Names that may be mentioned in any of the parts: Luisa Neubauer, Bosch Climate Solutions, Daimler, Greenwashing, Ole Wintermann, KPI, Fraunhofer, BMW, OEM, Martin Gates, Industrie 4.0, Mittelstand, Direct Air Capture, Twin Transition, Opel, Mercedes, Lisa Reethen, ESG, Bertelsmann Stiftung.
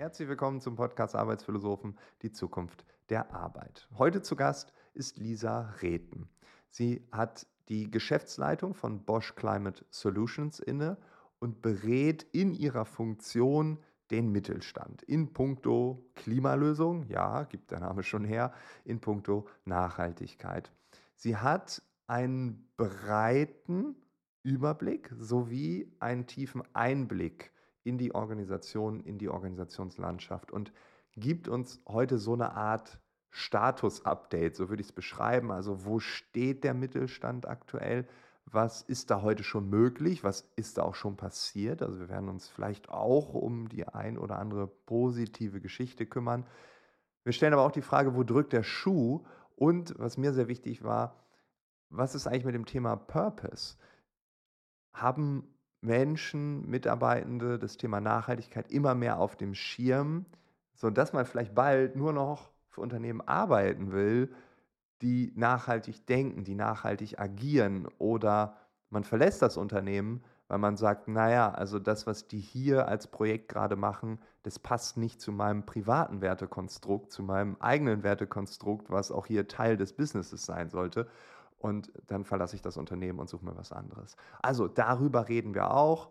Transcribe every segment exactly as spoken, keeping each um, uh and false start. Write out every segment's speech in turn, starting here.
Herzlich willkommen zum Podcast Arbeitsphilosophen, die Zukunft der Arbeit. Heute zu Gast ist Lisa Reethen. Sie hat die Geschäftsleitung von Bosch Climate Solutions inne und berät in ihrer Funktion den Mittelstand in puncto Klimalösung, ja, gibt der Name schon her, in puncto Nachhaltigkeit. Sie hat einen breiten Überblick sowie einen tiefen Einblick in die Organisation, in die Organisationslandschaft und gibt uns heute so eine Art Status-Update, so würde ich es beschreiben. Also wo steht der Mittelstand aktuell? Was ist da heute schon möglich? Was ist da auch schon passiert? Also wir werden uns vielleicht auch um die ein oder andere positive Geschichte kümmern. Wir stellen aber auch die Frage, wo drückt der Schuh? Und was mir sehr wichtig war, was ist eigentlich mit dem Thema Purpose? Haben Menschen, Mitarbeitende das Thema Nachhaltigkeit immer mehr auf dem Schirm, sodass man vielleicht bald nur noch für Unternehmen arbeiten will, die nachhaltig denken, die nachhaltig agieren, oder man verlässt das Unternehmen, weil man sagt, naja, also das, was die hier als Projekt gerade machen, das passt nicht zu meinem privaten Wertekonstrukt, zu meinem eigenen Wertekonstrukt, was auch hier Teil des Businesses sein sollte. Und dann verlasse ich das Unternehmen und suche mir was anderes. Also darüber reden wir auch.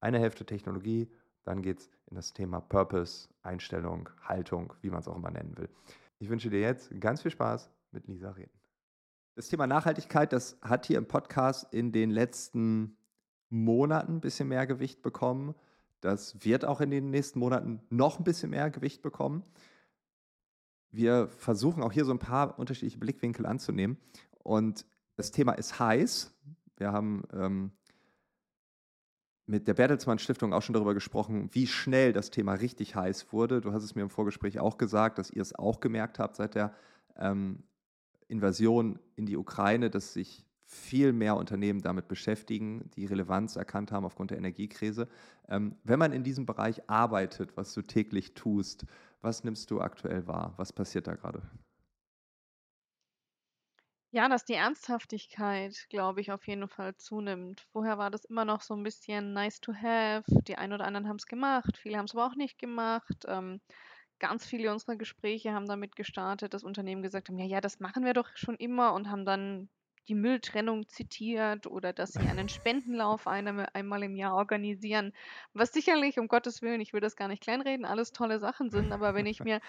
Eine Hälfte Technologie, dann geht es in das Thema Purpose, Einstellung, Haltung, wie man es auch immer nennen will. Ich wünsche dir jetzt ganz viel Spaß mit Lisa Reethen. Das Thema Nachhaltigkeit, das hat hier im Podcast in den letzten Monaten ein bisschen mehr Gewicht bekommen. Das wird auch in den nächsten Monaten noch ein bisschen mehr Gewicht bekommen. Wir versuchen auch hier so ein paar unterschiedliche Blickwinkel anzunehmen. Und das Thema ist heiß. Wir haben ähm, mit der Bertelsmann Stiftung auch schon darüber gesprochen, wie schnell das Thema richtig heiß wurde. Du hast es mir im Vorgespräch auch gesagt, dass ihr es auch gemerkt habt seit der ähm, Invasion in die Ukraine, dass sich viel mehr Unternehmen damit beschäftigen, die Relevanz erkannt haben aufgrund der Energiekrise. Ähm, wenn man in diesem Bereich arbeitet, was du täglich tust, was nimmst du aktuell wahr? Was passiert da gerade? Ja, dass die Ernsthaftigkeit, glaube ich, auf jeden Fall zunimmt. Vorher war das immer noch so ein bisschen nice to have. Die einen oder anderen haben es gemacht, viele haben es aber auch nicht gemacht. Ähm, ganz viele unserer Gespräche haben damit gestartet, dass Unternehmen gesagt haben, ja, ja, das machen wir doch schon immer, und haben dann die Mülltrennung zitiert oder dass sie einen Spendenlauf eine, einmal im Jahr organisieren, was sicherlich, um Gottes Willen, ich will das gar nicht kleinreden, alles tolle Sachen sind, aber wenn ich mir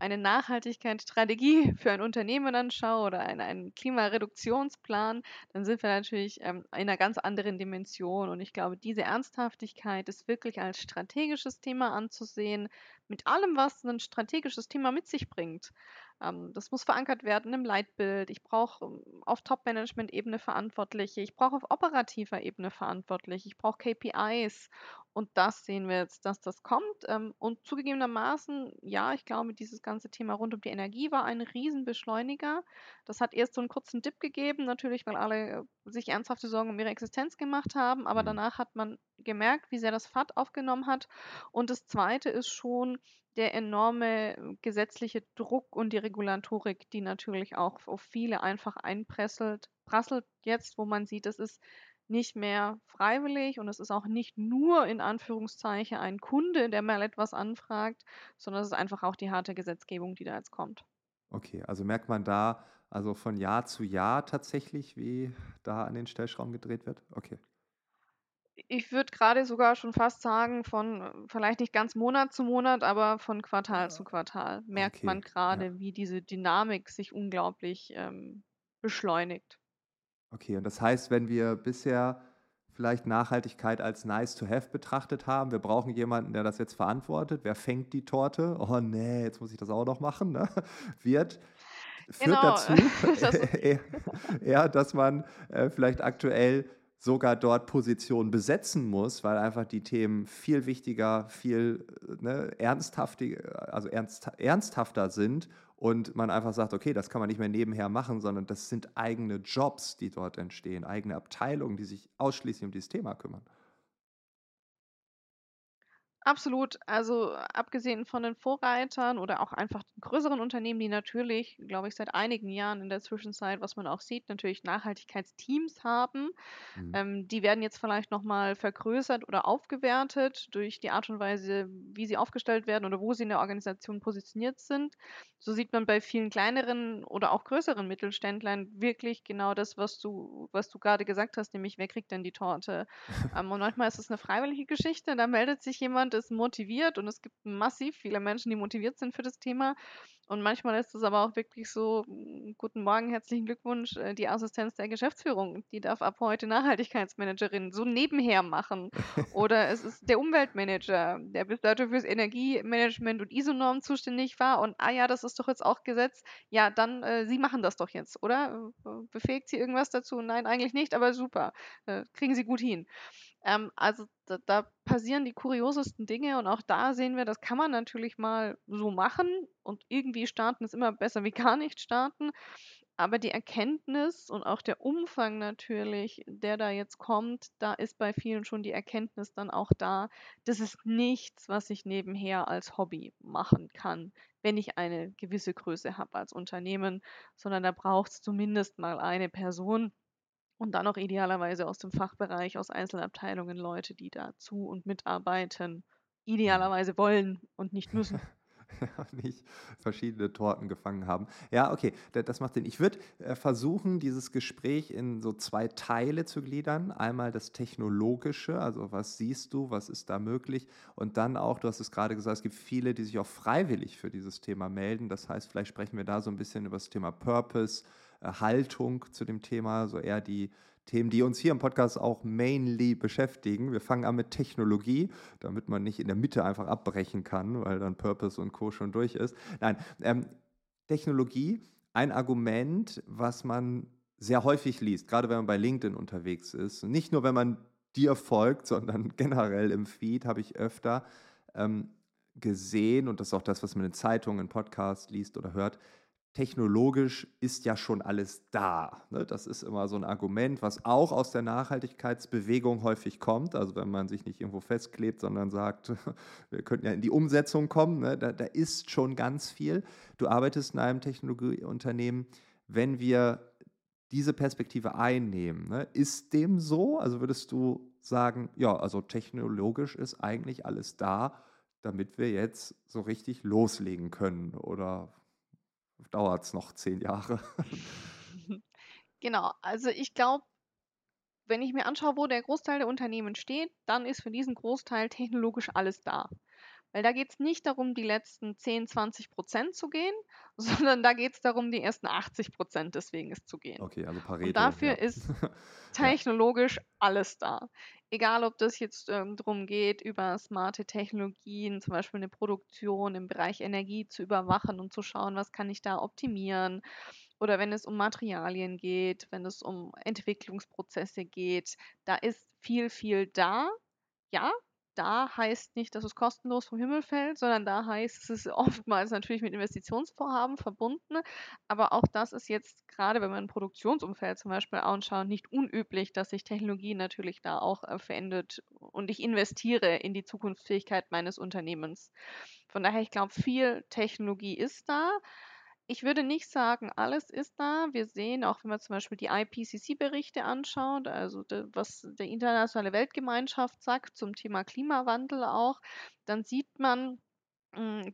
eine Nachhaltigkeitsstrategie für ein Unternehmen anschaue oder einen, einen Klimareduktionsplan, dann sind wir natürlich ähm, in einer ganz anderen Dimension, und ich glaube, diese Ernsthaftigkeit ist wirklich als strategisches Thema anzusehen, mit allem, was ein strategisches Thema mit sich bringt. Das muss verankert werden im Leitbild. Ich brauche auf Top-Management-Ebene Verantwortliche. Ich brauche auf operativer Ebene Verantwortliche. Ich brauche K P Is. Und das sehen wir jetzt, dass das kommt. Und zugegebenermaßen, ja, ich glaube, dieses ganze Thema rund um die Energie war ein Riesenbeschleuniger. Das hat erst so einen kurzen Dip gegeben, natürlich, weil alle sich ernsthafte Sorgen um ihre Existenz gemacht haben. Aber danach hat man gemerkt, wie sehr das Fahrt aufgenommen hat. Und das Zweite ist schon der enorme gesetzliche Druck und die Regulatorik, die natürlich auch auf viele einfach einprasselt, prasselt jetzt, wo man sieht, es ist nicht mehr freiwillig und es ist auch nicht nur in Anführungszeichen ein Kunde, der mal etwas anfragt, sondern es ist einfach auch die harte Gesetzgebung, die da jetzt kommt. Okay, also merkt man da also von Jahr zu Jahr tatsächlich, wie da an den Stellschrauben gedreht wird? Okay. Ich würde gerade sogar schon fast sagen, von vielleicht nicht ganz Monat zu Monat, aber von Quartal ja. zu Quartal merkt okay. man gerade, ja. wie diese Dynamik sich unglaublich ähm, beschleunigt. Okay, und das heißt, wenn wir bisher vielleicht Nachhaltigkeit als nice to have betrachtet haben, wir brauchen jemanden, der das jetzt verantwortet, wer fängt die Torte? Oh nee, jetzt muss ich das auch noch machen, ne? Wird... Führt genau. dazu, das eher, eher, dass man äh, vielleicht aktuell sogar dort Positionen besetzen muss, weil einfach die Themen viel wichtiger, viel ne, ernsthaftiger, also ernst, ernsthafter sind und man einfach sagt, okay, das kann man nicht mehr nebenher machen, sondern das sind eigene Jobs, die dort entstehen, eigene Abteilungen, die sich ausschließlich um dieses Thema kümmern. Absolut. Also abgesehen von den Vorreitern oder auch einfach größeren Unternehmen, die natürlich, glaube ich, seit einigen Jahren in der Zwischenzeit, was man auch sieht, natürlich Nachhaltigkeitsteams haben. Mhm. Ähm, die werden jetzt vielleicht nochmal vergrößert oder aufgewertet durch die Art und Weise, wie sie aufgestellt werden oder wo sie in der Organisation positioniert sind. So sieht man bei vielen kleineren oder auch größeren Mittelständlern wirklich genau das, was du, was du gerade gesagt hast, nämlich wer kriegt denn die Torte? ähm, und manchmal ist es eine freiwillige Geschichte, da meldet sich jemand, ist motiviert und es gibt massiv viele Menschen, die motiviert sind für das Thema und manchmal ist es aber auch wirklich so, guten Morgen, herzlichen Glückwunsch, die Assistenz der Geschäftsführung, die darf ab heute Nachhaltigkeitsmanagerin so nebenher machen oder es ist der Umweltmanager, der bis dato fürs Energiemanagement und I S O-Norm zuständig war und ah ja, das ist doch jetzt auch Gesetz, ja dann, äh, Sie machen das doch jetzt, oder? Befähigt Sie irgendwas dazu? Nein, eigentlich nicht, aber super, äh, kriegen Sie gut hin. Ähm, also da, da passieren die kuriosesten Dinge und auch da sehen wir, das kann man natürlich mal so machen und irgendwie starten ist immer besser wie gar nicht starten, aber die Erkenntnis und auch der Umfang natürlich, der da jetzt kommt, da ist bei vielen schon die Erkenntnis dann auch da, das ist nichts, was ich nebenher als Hobby machen kann, wenn ich eine gewisse Größe habe als Unternehmen, sondern da braucht es zumindest mal eine Person, und dann auch idealerweise aus dem Fachbereich, aus Einzelabteilungen Leute, die dazu und mitarbeiten, idealerweise wollen und nicht müssen. Ja, nicht verschiedene Torten gefangen haben. Ja, okay, das macht Sinn. Ich würde versuchen, dieses Gespräch in so zwei Teile zu gliedern. Einmal das Technologische, also was siehst du, was ist da möglich? Und dann auch, du hast es gerade gesagt, es gibt viele, die sich auch freiwillig für dieses Thema melden. Das heißt, vielleicht sprechen wir da so ein bisschen über das Thema Purpose, Haltung zu dem Thema, so eher die Themen, die uns hier im Podcast auch mainly beschäftigen. Wir fangen an mit Technologie, damit man nicht in der Mitte einfach abbrechen kann, weil dann Purpose und Co. schon durch ist. Nein, ähm, Technologie, ein Argument, was man sehr häufig liest, gerade wenn man bei LinkedIn unterwegs ist. Nicht nur, wenn man dir folgt, sondern generell im Feed habe ich öfter ähm, gesehen, und das ist auch das, was man in Zeitungen, in Podcasts liest oder hört, technologisch ist ja schon alles da. Das ist immer so ein Argument, was auch aus der Nachhaltigkeitsbewegung häufig kommt. Also wenn man sich nicht irgendwo festklebt, sondern sagt, wir könnten ja in die Umsetzung kommen. Da, da ist schon ganz viel. Du arbeitest in einem Technologieunternehmen. Wenn wir diese Perspektive einnehmen, ist dem so? Also würdest du sagen, ja, also technologisch ist eigentlich alles da, damit wir jetzt so richtig loslegen können oder... dauert es noch zehn Jahre. Genau, also ich glaube, wenn ich mir anschaue, wo der Großteil der Unternehmen steht, dann ist für diesen Großteil technologisch alles da. Weil da geht es nicht darum, die letzten zehn, zwanzig Prozent zu gehen, sondern da geht es darum, die ersten achtzig Prozent des Weges zu gehen. Okay, also Pareto. Und dafür ja. ist technologisch alles da. Egal, ob das jetzt ähm, darum geht, über smarte Technologien, zum Beispiel eine Produktion im Bereich Energie zu überwachen und zu schauen, was kann ich da optimieren. Oder wenn es um Materialien geht, wenn es um Entwicklungsprozesse geht, da ist viel, viel da. Ja, da heißt nicht, dass es kostenlos vom Himmel fällt, sondern da heißt, es ist oftmals natürlich mit Investitionsvorhaben verbunden. Aber auch das ist jetzt gerade, wenn man im Produktionsumfeld zum Beispiel anschaut, nicht unüblich, dass sich Technologie natürlich da auch äh, verändert und ich investiere in die Zukunftsfähigkeit meines Unternehmens. Von daher, ich glaube, viel Technologie ist da. Ich würde nicht sagen, alles ist da. Wir sehen, auch wenn man zum Beispiel die I P C C-Berichte anschaut, also de, was die internationale Weltgemeinschaft sagt zum Thema Klimawandel auch, dann sieht man,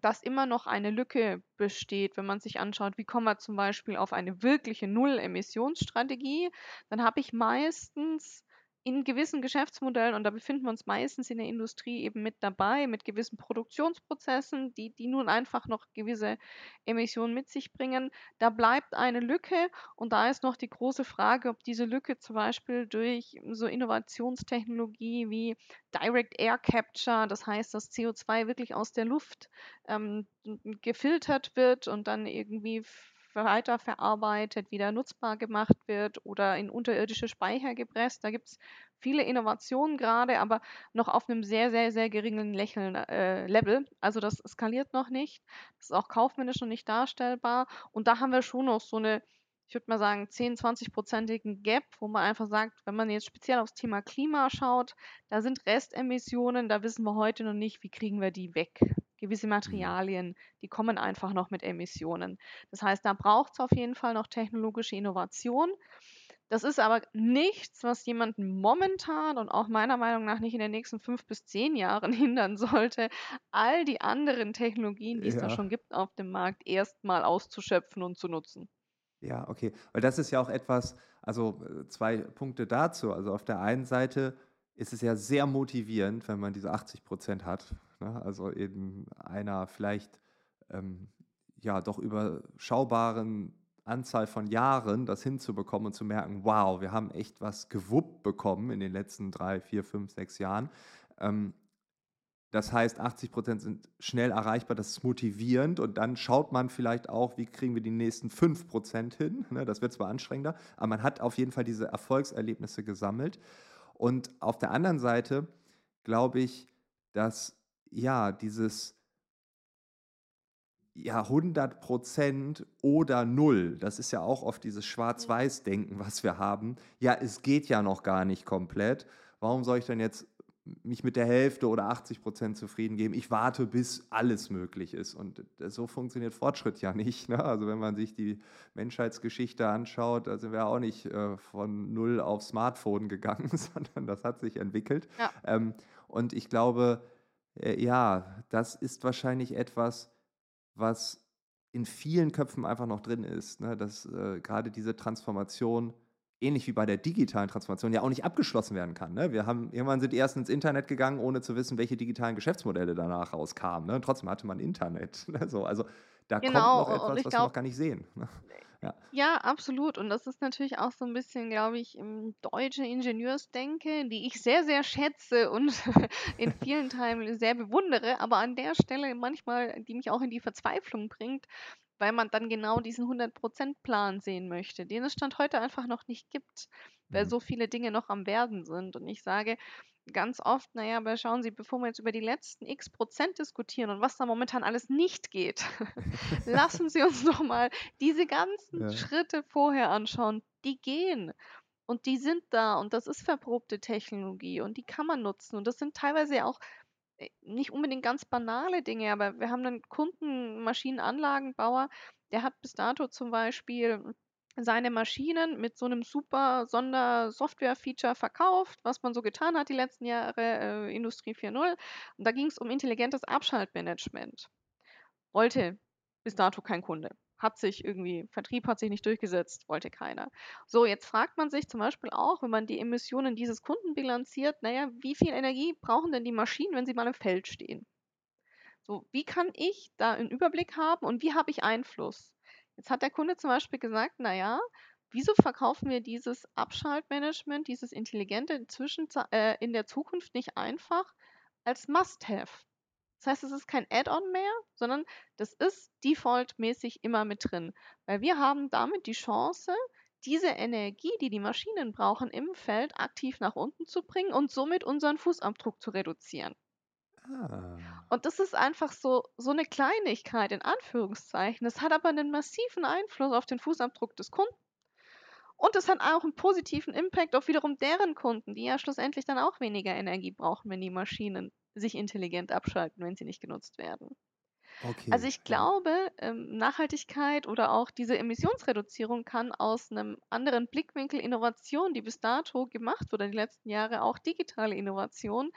dass immer noch eine Lücke besteht, wenn man sich anschaut, wie kommen wir zum Beispiel auf eine wirkliche Null-Emissionsstrategie, dann habe ich meistens in gewissen Geschäftsmodellen, und da befinden wir uns meistens in der Industrie eben mit dabei, mit gewissen Produktionsprozessen, die, die nun einfach noch gewisse Emissionen mit sich bringen. Da bleibt eine Lücke und da ist noch die große Frage, ob diese Lücke zum Beispiel durch so Innovationstechnologie wie Direct Air Capture, das heißt, dass C O zwei wirklich aus der Luft ähm, gefiltert wird und dann irgendwie weiterverarbeitet, wieder nutzbar gemacht wird oder in unterirdische Speicher gepresst. Da gibt es viele Innovationen gerade, aber noch auf einem sehr, sehr, sehr geringen Lächeln, äh, Level. Also das skaliert noch nicht. Das ist auch kaufmännisch noch nicht darstellbar. Und da haben wir schon noch so eine ich würde mal sagen, zehn bis zwanzig-prozentigen Gap, wo man einfach sagt, wenn man jetzt speziell aufs Thema Klima schaut, da sind Restemissionen, da wissen wir heute noch nicht, wie kriegen wir die weg. Gewisse Materialien, die kommen einfach noch mit Emissionen. Das heißt, da braucht es auf jeden Fall noch technologische Innovation. Das ist aber nichts, was jemanden momentan und auch meiner Meinung nach nicht in den nächsten fünf bis zehn Jahren hindern sollte, all die anderen Technologien, die es ja. da schon gibt auf dem Markt, erstmal auszuschöpfen und zu nutzen. Ja, okay. Weil das ist ja auch etwas, also zwei Punkte dazu. Also auf der einen Seite ist es ja sehr motivierend, wenn man diese achtzig Prozent hat, ne? Also in einer vielleicht ähm, ja doch überschaubaren Anzahl von Jahren das hinzubekommen und zu merken, wow, wir haben echt was gewuppt bekommen in den letzten drei, vier, fünf, sechs Jahren. Ähm, das heißt, achtzig Prozent sind schnell erreichbar, das ist motivierend und dann schaut man vielleicht auch, wie kriegen wir die nächsten fünf Prozent hin. Ne, das wird zwar anstrengender, aber man hat auf jeden Fall diese Erfolgserlebnisse gesammelt. Und auf der anderen Seite glaube ich, dass ja dieses Ja, hundert Prozent oder null, das ist ja auch oft dieses Schwarz-Weiß-Denken, was wir haben. Ja, es geht ja noch gar nicht komplett. Warum soll ich denn jetzt mich mit der Hälfte oder achtzig Prozent zufrieden geben? Ich warte, bis alles möglich ist. Und so funktioniert Fortschritt ja nicht. Ne? Also wenn man sich die Menschheitsgeschichte anschaut, da sind wir auch nicht äh, von null auf Smartphone gegangen, sondern das hat sich entwickelt. Ja. Ähm, und ich glaube, äh, ja, das ist wahrscheinlich etwas, was in vielen Köpfen einfach noch drin ist, ne? Dass äh, gerade diese Transformation, ähnlich wie bei der digitalen Transformation, ja auch nicht abgeschlossen werden kann. Ne? Wir haben, irgendwann sind die ersten ins Internet gegangen, ohne zu wissen, welche digitalen Geschäftsmodelle danach rauskamen. Ne? Trotzdem hatte man Internet. Ne? So, also da genau, kommt noch etwas, was glaub, wir noch gar nicht sehen. Ne? Ja. ja, absolut. Und das ist natürlich auch so ein bisschen, glaube ich, deutsche Ingenieursdenke, die ich sehr, sehr schätze und in vielen Teilen sehr bewundere, aber an der Stelle manchmal, die mich auch in die Verzweiflung bringt, weil man dann genau diesen hundert Prozent Plan sehen möchte, den es Stand heute einfach noch nicht gibt, weil so viele Dinge noch am Werden sind. Und ich sage ganz oft, naja, aber schauen Sie, bevor wir jetzt über die letzten x Prozent diskutieren und was da momentan alles nicht geht, lassen Sie uns noch mal diese ganzen ja. Schritte vorher anschauen. Die gehen und die sind da und das ist verprobte Technologie und die kann man nutzen. Und das sind teilweise auch nicht unbedingt ganz banale Dinge, aber wir haben einen Kunden, Maschinenanlagenbauer, der hat bis dato zum Beispiel seine Maschinen mit so einem super Sonder-Software-Feature verkauft, was man so getan hat die letzten Jahre, äh, Industrie vier Punkt null. Und da ging es um intelligentes Abschaltmanagement. Wollte bis dato kein Kunde. Hat sich irgendwie, Vertrieb hat sich nicht durchgesetzt, wollte keiner. So, jetzt fragt man sich zum Beispiel auch, wenn man die Emissionen dieses Kunden bilanziert, naja, wie viel Energie brauchen denn die Maschinen, wenn sie mal im Feld stehen? So, wie kann ich da einen Überblick haben und wie habe ich Einfluss? Jetzt hat der Kunde zum Beispiel gesagt, naja, wieso verkaufen wir dieses Abschaltmanagement, dieses Intelligente inzwischen, äh, in der Zukunft nicht einfach als Must-Have? Das heißt, es ist kein Add-on mehr, sondern das ist defaultmäßig immer mit drin. Weil wir haben damit die Chance, diese Energie, die die Maschinen brauchen, im Feld aktiv nach unten zu bringen und somit unseren Fußabdruck zu reduzieren. Ah. Und das ist einfach so, so eine Kleinigkeit, in Anführungszeichen. Das hat aber einen massiven Einfluss auf den Fußabdruck des Kunden. Und das hat auch einen positiven Impact auf wiederum deren Kunden, die ja schlussendlich dann auch weniger Energie brauchen, wenn die Maschinen sich intelligent abschalten, wenn sie nicht genutzt werden. Okay. Also ich glaube, Nachhaltigkeit oder auch diese Emissionsreduzierung kann aus einem anderen Blickwinkel Innovation, die bis dato gemacht wurde in den letzten Jahren, auch digitale Innovation,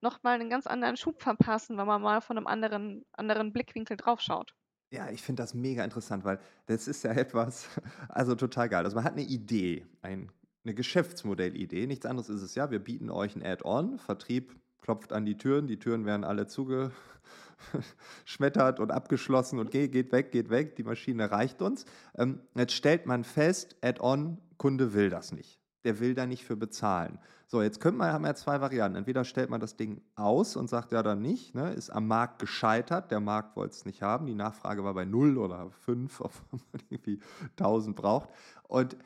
nochmal einen ganz anderen Schub verpassen, wenn man mal von einem anderen, anderen Blickwinkel draufschaut. Ja, ich finde das mega interessant, weil das ist ja etwas, also total geil. Also man hat eine Idee, ein, eine Geschäftsmodellidee, nichts anderes ist es ja, wir bieten euch ein Add-on, Vertrieb klopft an die Türen, die Türen werden alle zugeschmettert und abgeschlossen und geht, geht weg, geht weg, die Maschine reicht uns. Ähm, jetzt stellt man fest, Add-on, Kunde will das nicht. Der will da nicht für bezahlen. So, jetzt können wir, haben wir ja zwei Varianten. Entweder stellt man das Ding aus und sagt, ja, dann nicht, ne, ist am Markt gescheitert, der Markt wollte es nicht haben, die Nachfrage war bei null oder fünf, obwohl man irgendwie tausend braucht. Und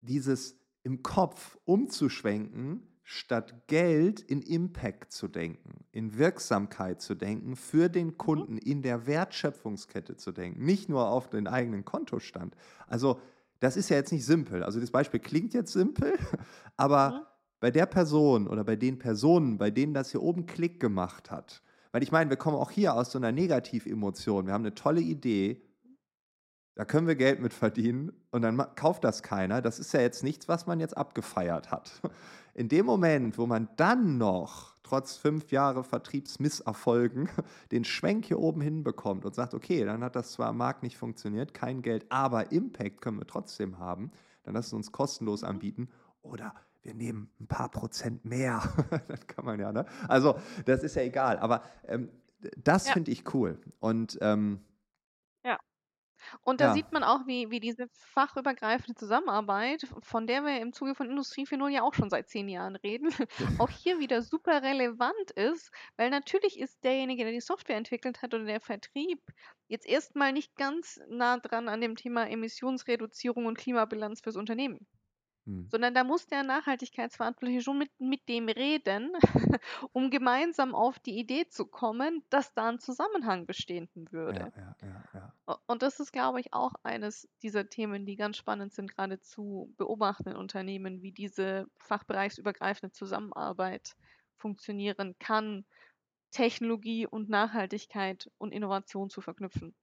dieses im Kopf umzuschwenken, statt Geld in Impact zu denken, in Wirksamkeit zu denken, für den Kunden in der Wertschöpfungskette zu denken, nicht nur auf den eigenen Kontostand. Also das ist ja jetzt nicht simpel. Also das Beispiel klingt jetzt simpel, aber mhm. bei der Person oder bei den Personen, bei denen das hier oben Klick gemacht hat, weil ich meine, wir kommen auch hier aus so einer Negativemotion, wir haben eine tolle Idee, da können wir Geld mit verdienen und dann kauft das keiner. Das ist ja jetzt nichts, was man jetzt abgefeiert hat. In dem Moment, wo man dann noch, trotz fünf Jahre Vertriebsmisserfolgen, den Schwenk hier oben hinbekommt und sagt, okay, dann hat das zwar am Markt nicht funktioniert, kein Geld, aber Impact können wir trotzdem haben, dann lass es uns kostenlos anbieten oder wir nehmen ein paar Prozent mehr. Das kann man ja, ne? Also, das ist ja egal, aber ähm, das ja. finde ich cool. Und ähm, ja. Und da ja. sieht man auch, wie, wie diese fachübergreifende Zusammenarbeit, von der wir im Zuge von Industrie vier Punkt null ja auch schon seit zehn Jahren reden, auch hier wieder super relevant ist, weil natürlich ist derjenige, der die Software entwickelt hat oder der Vertrieb, jetzt erstmal nicht ganz nah dran an dem Thema Emissionsreduzierung und Klimabilanz fürs Unternehmen. Sondern da muss der Nachhaltigkeitsverantwortliche schon mit, mit dem reden, um gemeinsam auf die Idee zu kommen, dass da ein Zusammenhang bestehen würde. Ja, ja, ja, ja. Und das ist, glaube ich, auch eines dieser Themen, die ganz spannend sind, gerade zu beobachten in Unternehmen, wie diese fachbereichsübergreifende Zusammenarbeit funktionieren kann, Technologie und Nachhaltigkeit und Innovation zu verknüpfen.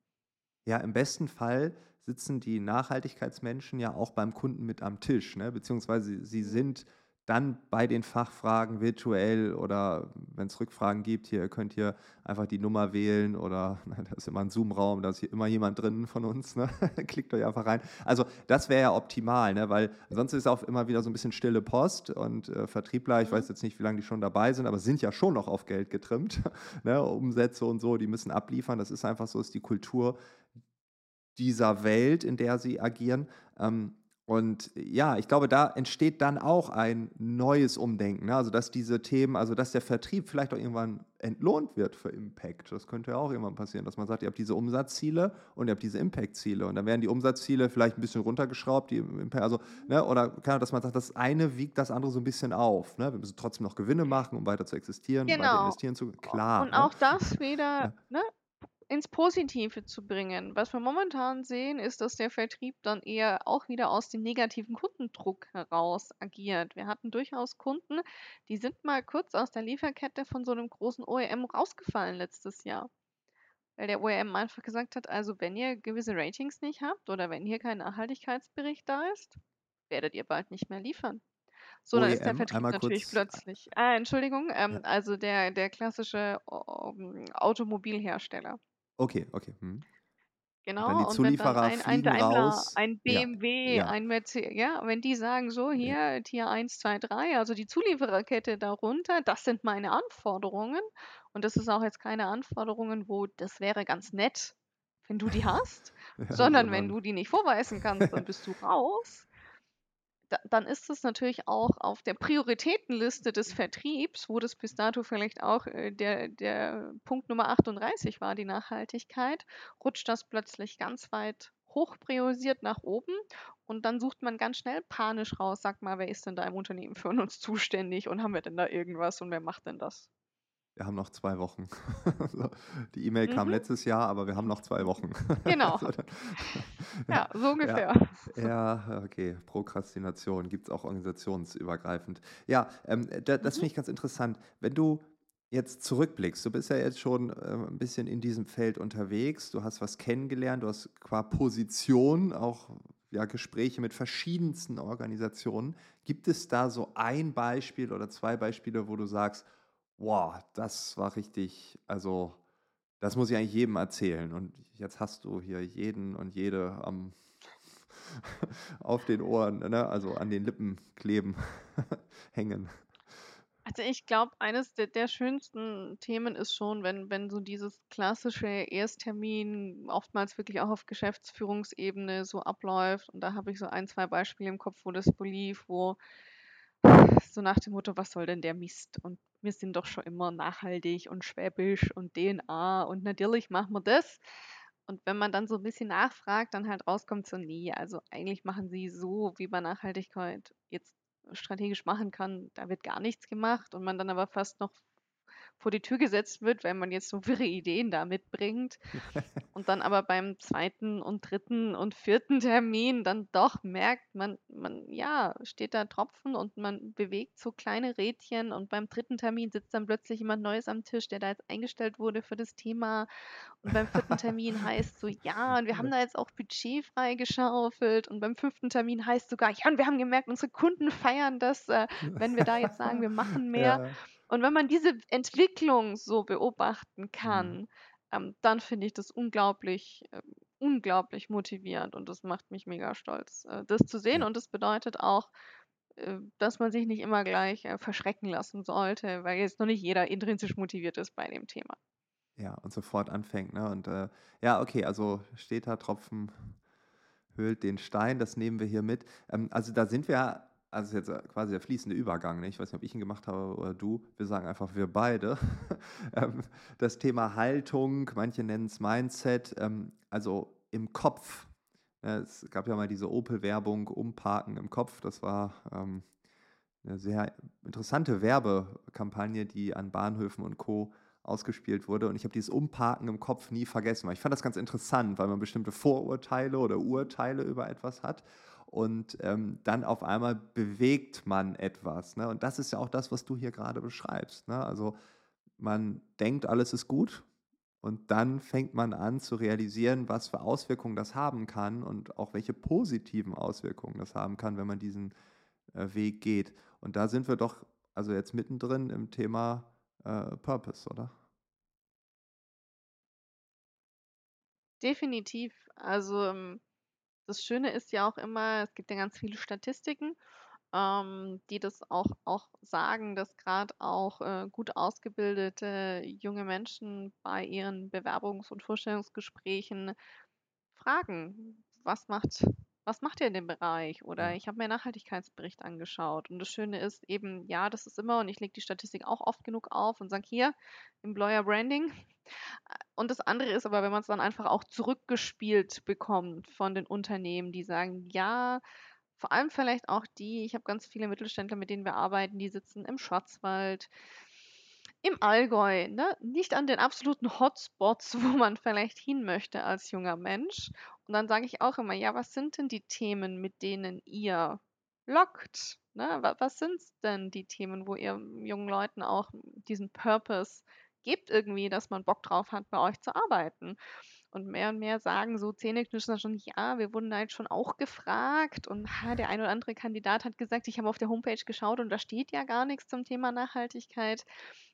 Ja, im besten Fall sitzen die Nachhaltigkeitsmenschen ja auch beim Kunden mit am Tisch, ne? Beziehungsweise sie sind dann bei den Fachfragen virtuell oder wenn es Rückfragen gibt, hier könnt ihr einfach die Nummer wählen oder na, da ist immer ein Zoom-Raum, da ist hier immer jemand drin von uns, ne? Klickt euch einfach rein. Also das wäre ja optimal, ne? Weil sonst ist auch immer wieder so ein bisschen stille Post und äh, Vertriebler, ich weiß jetzt nicht, wie lange die schon dabei sind, aber sind ja schon noch auf Geld getrimmt, ne? Umsätze und so, die müssen abliefern, das ist einfach so, ist die Kultur dieser Welt, in der sie agieren. Und ja, ich glaube, da entsteht dann auch ein neues Umdenken. Also, dass diese Themen, also dass der Vertrieb vielleicht auch irgendwann entlohnt wird für Impact. Das könnte ja auch irgendwann passieren, dass man sagt, ihr habt diese Umsatzziele und ihr habt diese Impact-Ziele. Und dann werden die Umsatzziele vielleicht ein bisschen runtergeschraubt. Die Impact, also, ne, oder dass man sagt, das eine wiegt das andere so ein bisschen auf. Ne? Wir müssen trotzdem noch Gewinne machen, um weiter zu existieren, genau. um weiter investieren zu können. Klar. Und ne? auch das wieder... Ja. Ne? ins Positive zu bringen. Was wir momentan sehen, ist, dass der Vertrieb dann eher auch wieder aus dem negativen Kundendruck heraus agiert. Wir hatten durchaus Kunden, die sind mal kurz aus der Lieferkette von so einem großen O E M rausgefallen letztes Jahr. Weil der O E M einfach gesagt hat, also wenn ihr gewisse Ratings nicht habt oder wenn hier kein Nachhaltigkeitsbericht da ist, werdet ihr bald nicht mehr liefern. So, dann ist der Vertrieb natürlich plötzlich. Ah, Entschuldigung, ähm, ja. also der, der klassische um, Automobilhersteller. Okay, okay. Hm. Genau, und wenn die Zulieferer und wenn dann ein, ein Daimler, raus, ein B M W, ja, ja. ein Mercedes, ja, wenn die sagen so, hier, ja. Tier eins, zwei, drei, also die Zuliefererkette darunter, das sind meine Anforderungen und das ist auch jetzt keine Anforderungen, wo das wäre ganz nett, wenn du die hast, ja, sondern genau. wenn du die nicht vorweisen kannst, dann bist du raus. Dann ist es natürlich auch auf der Prioritätenliste des Vertriebs, wo das bis dato vielleicht auch der, der Punkt Nummer achtunddreißig war, die Nachhaltigkeit, rutscht das plötzlich ganz weit hoch priorisiert nach oben und dann sucht man ganz schnell panisch raus, sag mal, wer ist denn da im Unternehmen für uns zuständig und haben wir denn da irgendwas und wer macht denn das? Wir haben noch zwei Wochen. Die E-Mail kam mhm. letztes Jahr, aber wir haben noch zwei Wochen. Genau. so, dann, ja, so ungefähr. Ja, ja, okay. Prokrastination gibt es auch organisationsübergreifend. Ja, ähm, da, das mhm. finde ich ganz interessant. Wenn du jetzt zurückblickst, du bist ja jetzt schon äh, ein bisschen in diesem Feld unterwegs, du hast was kennengelernt, du hast qua Position auch ja, Gespräche mit verschiedensten Organisationen. Gibt es da so ein Beispiel oder zwei Beispiele, wo du sagst, wow, das war richtig, also das muss ich eigentlich jedem erzählen. Und jetzt hast du hier jeden und jede am, auf den Ohren, ne? Also an den Lippen kleben, hängen. Also ich glaube, eines der, der schönsten Themen ist schon, wenn, wenn so dieses klassische Ersttermin oftmals wirklich auch auf Geschäftsführungsebene so abläuft. Und da habe ich so ein, zwei Beispiele im Kopf, wo das so lief, wo so nach dem Motto, was soll denn der Mist? Und wir sind doch schon immer nachhaltig und schwäbisch und D N A und natürlich machen wir das. Und wenn man dann so ein bisschen nachfragt, dann halt rauskommt so, nee, also eigentlich machen sie so, wie man Nachhaltigkeit jetzt strategisch machen kann, da wird gar nichts gemacht und man dann aber fast noch vor die Tür gesetzt wird, weil man jetzt so wirre Ideen da mitbringt und dann aber beim zweiten und dritten und vierten Termin dann doch merkt, man, man ja, steht da Tropfen und man bewegt so kleine Rädchen und beim dritten Termin sitzt dann plötzlich jemand Neues am Tisch, der da jetzt eingestellt wurde für das Thema und beim vierten Termin heißt so, ja, und wir haben da jetzt auch Budget freigeschaufelt und beim fünften Termin heißt sogar, ja, und wir haben gemerkt, unsere Kunden feiern das, äh, wenn wir da jetzt sagen, wir machen mehr. Ja. Und wenn man diese Entwicklung so beobachten kann, mhm. ähm, dann finde ich das unglaublich, äh, unglaublich motivierend und das macht mich mega stolz, äh, das zu sehen. Ja. Und das bedeutet auch, äh, dass man sich nicht immer gleich äh, verschrecken lassen sollte, weil jetzt noch nicht jeder intrinsisch motiviert ist bei dem Thema. Ja, und sofort anfängt, ne? Und äh, ja, okay, also steter Tropfen höhlt den Stein, das nehmen wir hier mit. Ähm, also da sind wir. Also ist jetzt quasi der fließende Übergang, ne? Ich weiß nicht, ob ich ihn gemacht habe oder du, wir sagen einfach wir beide. Das Thema Haltung, manche nennen es Mindset, also im Kopf. Es gab ja mal diese Opel-Werbung, Umparken im Kopf, das war eine sehr interessante Werbekampagne, die an Bahnhöfen und Co. ausgespielt wurde und ich habe dieses Umparken im Kopf nie vergessen, weil ich fand das ganz interessant, weil man bestimmte Vorurteile oder Urteile über etwas hat. Und ähm, dann auf einmal bewegt man etwas. Ne? Und das ist ja auch das, was du hier gerade beschreibst. Ne? Also man denkt, alles ist gut und dann fängt man an zu realisieren, was für Auswirkungen das haben kann und auch welche positiven Auswirkungen das haben kann, wenn man diesen äh, Weg geht. Und da sind wir doch also jetzt mittendrin im Thema äh, Purpose, oder? Definitiv. Also das Schöne ist ja auch immer, es gibt ja ganz viele Statistiken, ähm, die das auch, auch sagen, dass gerade auch äh, gut ausgebildete junge Menschen bei ihren Bewerbungs- und Vorstellungsgesprächen fragen, was macht, was macht ihr in dem Bereich? Oder ich habe mir einen Nachhaltigkeitsbericht angeschaut. Und das Schöne ist eben, ja, das ist immer, und ich lege die Statistik auch oft genug auf und sage hier, Employer Branding. Und das andere ist aber, wenn man es dann einfach auch zurückgespielt bekommt von den Unternehmen, die sagen, ja, vor allem vielleicht auch die, ich habe ganz viele Mittelständler, mit denen wir arbeiten, die sitzen im Schwarzwald, im Allgäu, ne? Nicht an den absoluten Hotspots, wo man vielleicht hin möchte als junger Mensch. Und dann sage ich auch immer, ja, was sind denn die Themen, mit denen ihr lockt? Ne? Was sind denn die Themen, wo ihr jungen Leuten auch diesen Purpose gebt irgendwie, dass man Bock drauf hat, bei euch zu arbeiten? Und mehr und mehr sagen so Zähneknirschender schon, ja, wir wurden da jetzt schon auch gefragt und ha, der ein oder andere Kandidat hat gesagt, ich habe auf der Homepage geschaut und da steht ja gar nichts zum Thema Nachhaltigkeit.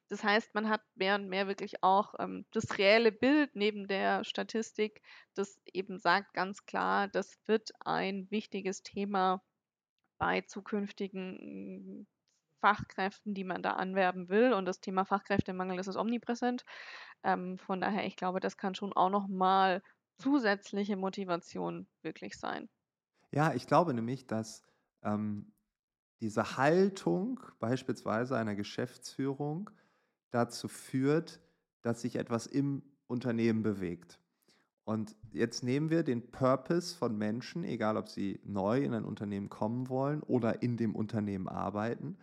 Das heißt, man hat mehr und mehr wirklich auch ähm, das reelle Bild neben der Statistik, das eben sagt ganz klar, das wird ein wichtiges Thema bei zukünftigen Fachkräften, die man da anwerben will. Und das Thema Fachkräftemangel, das ist omnipräsent. Ähm, von daher, ich glaube, das kann schon auch nochmal zusätzliche Motivation wirklich sein. Ja, ich glaube nämlich, dass ähm, diese Haltung beispielsweise einer Geschäftsführung dazu führt, dass sich etwas im Unternehmen bewegt. Und jetzt nehmen wir den Purpose von Menschen, egal ob sie neu in ein Unternehmen kommen wollen oder in dem Unternehmen arbeiten.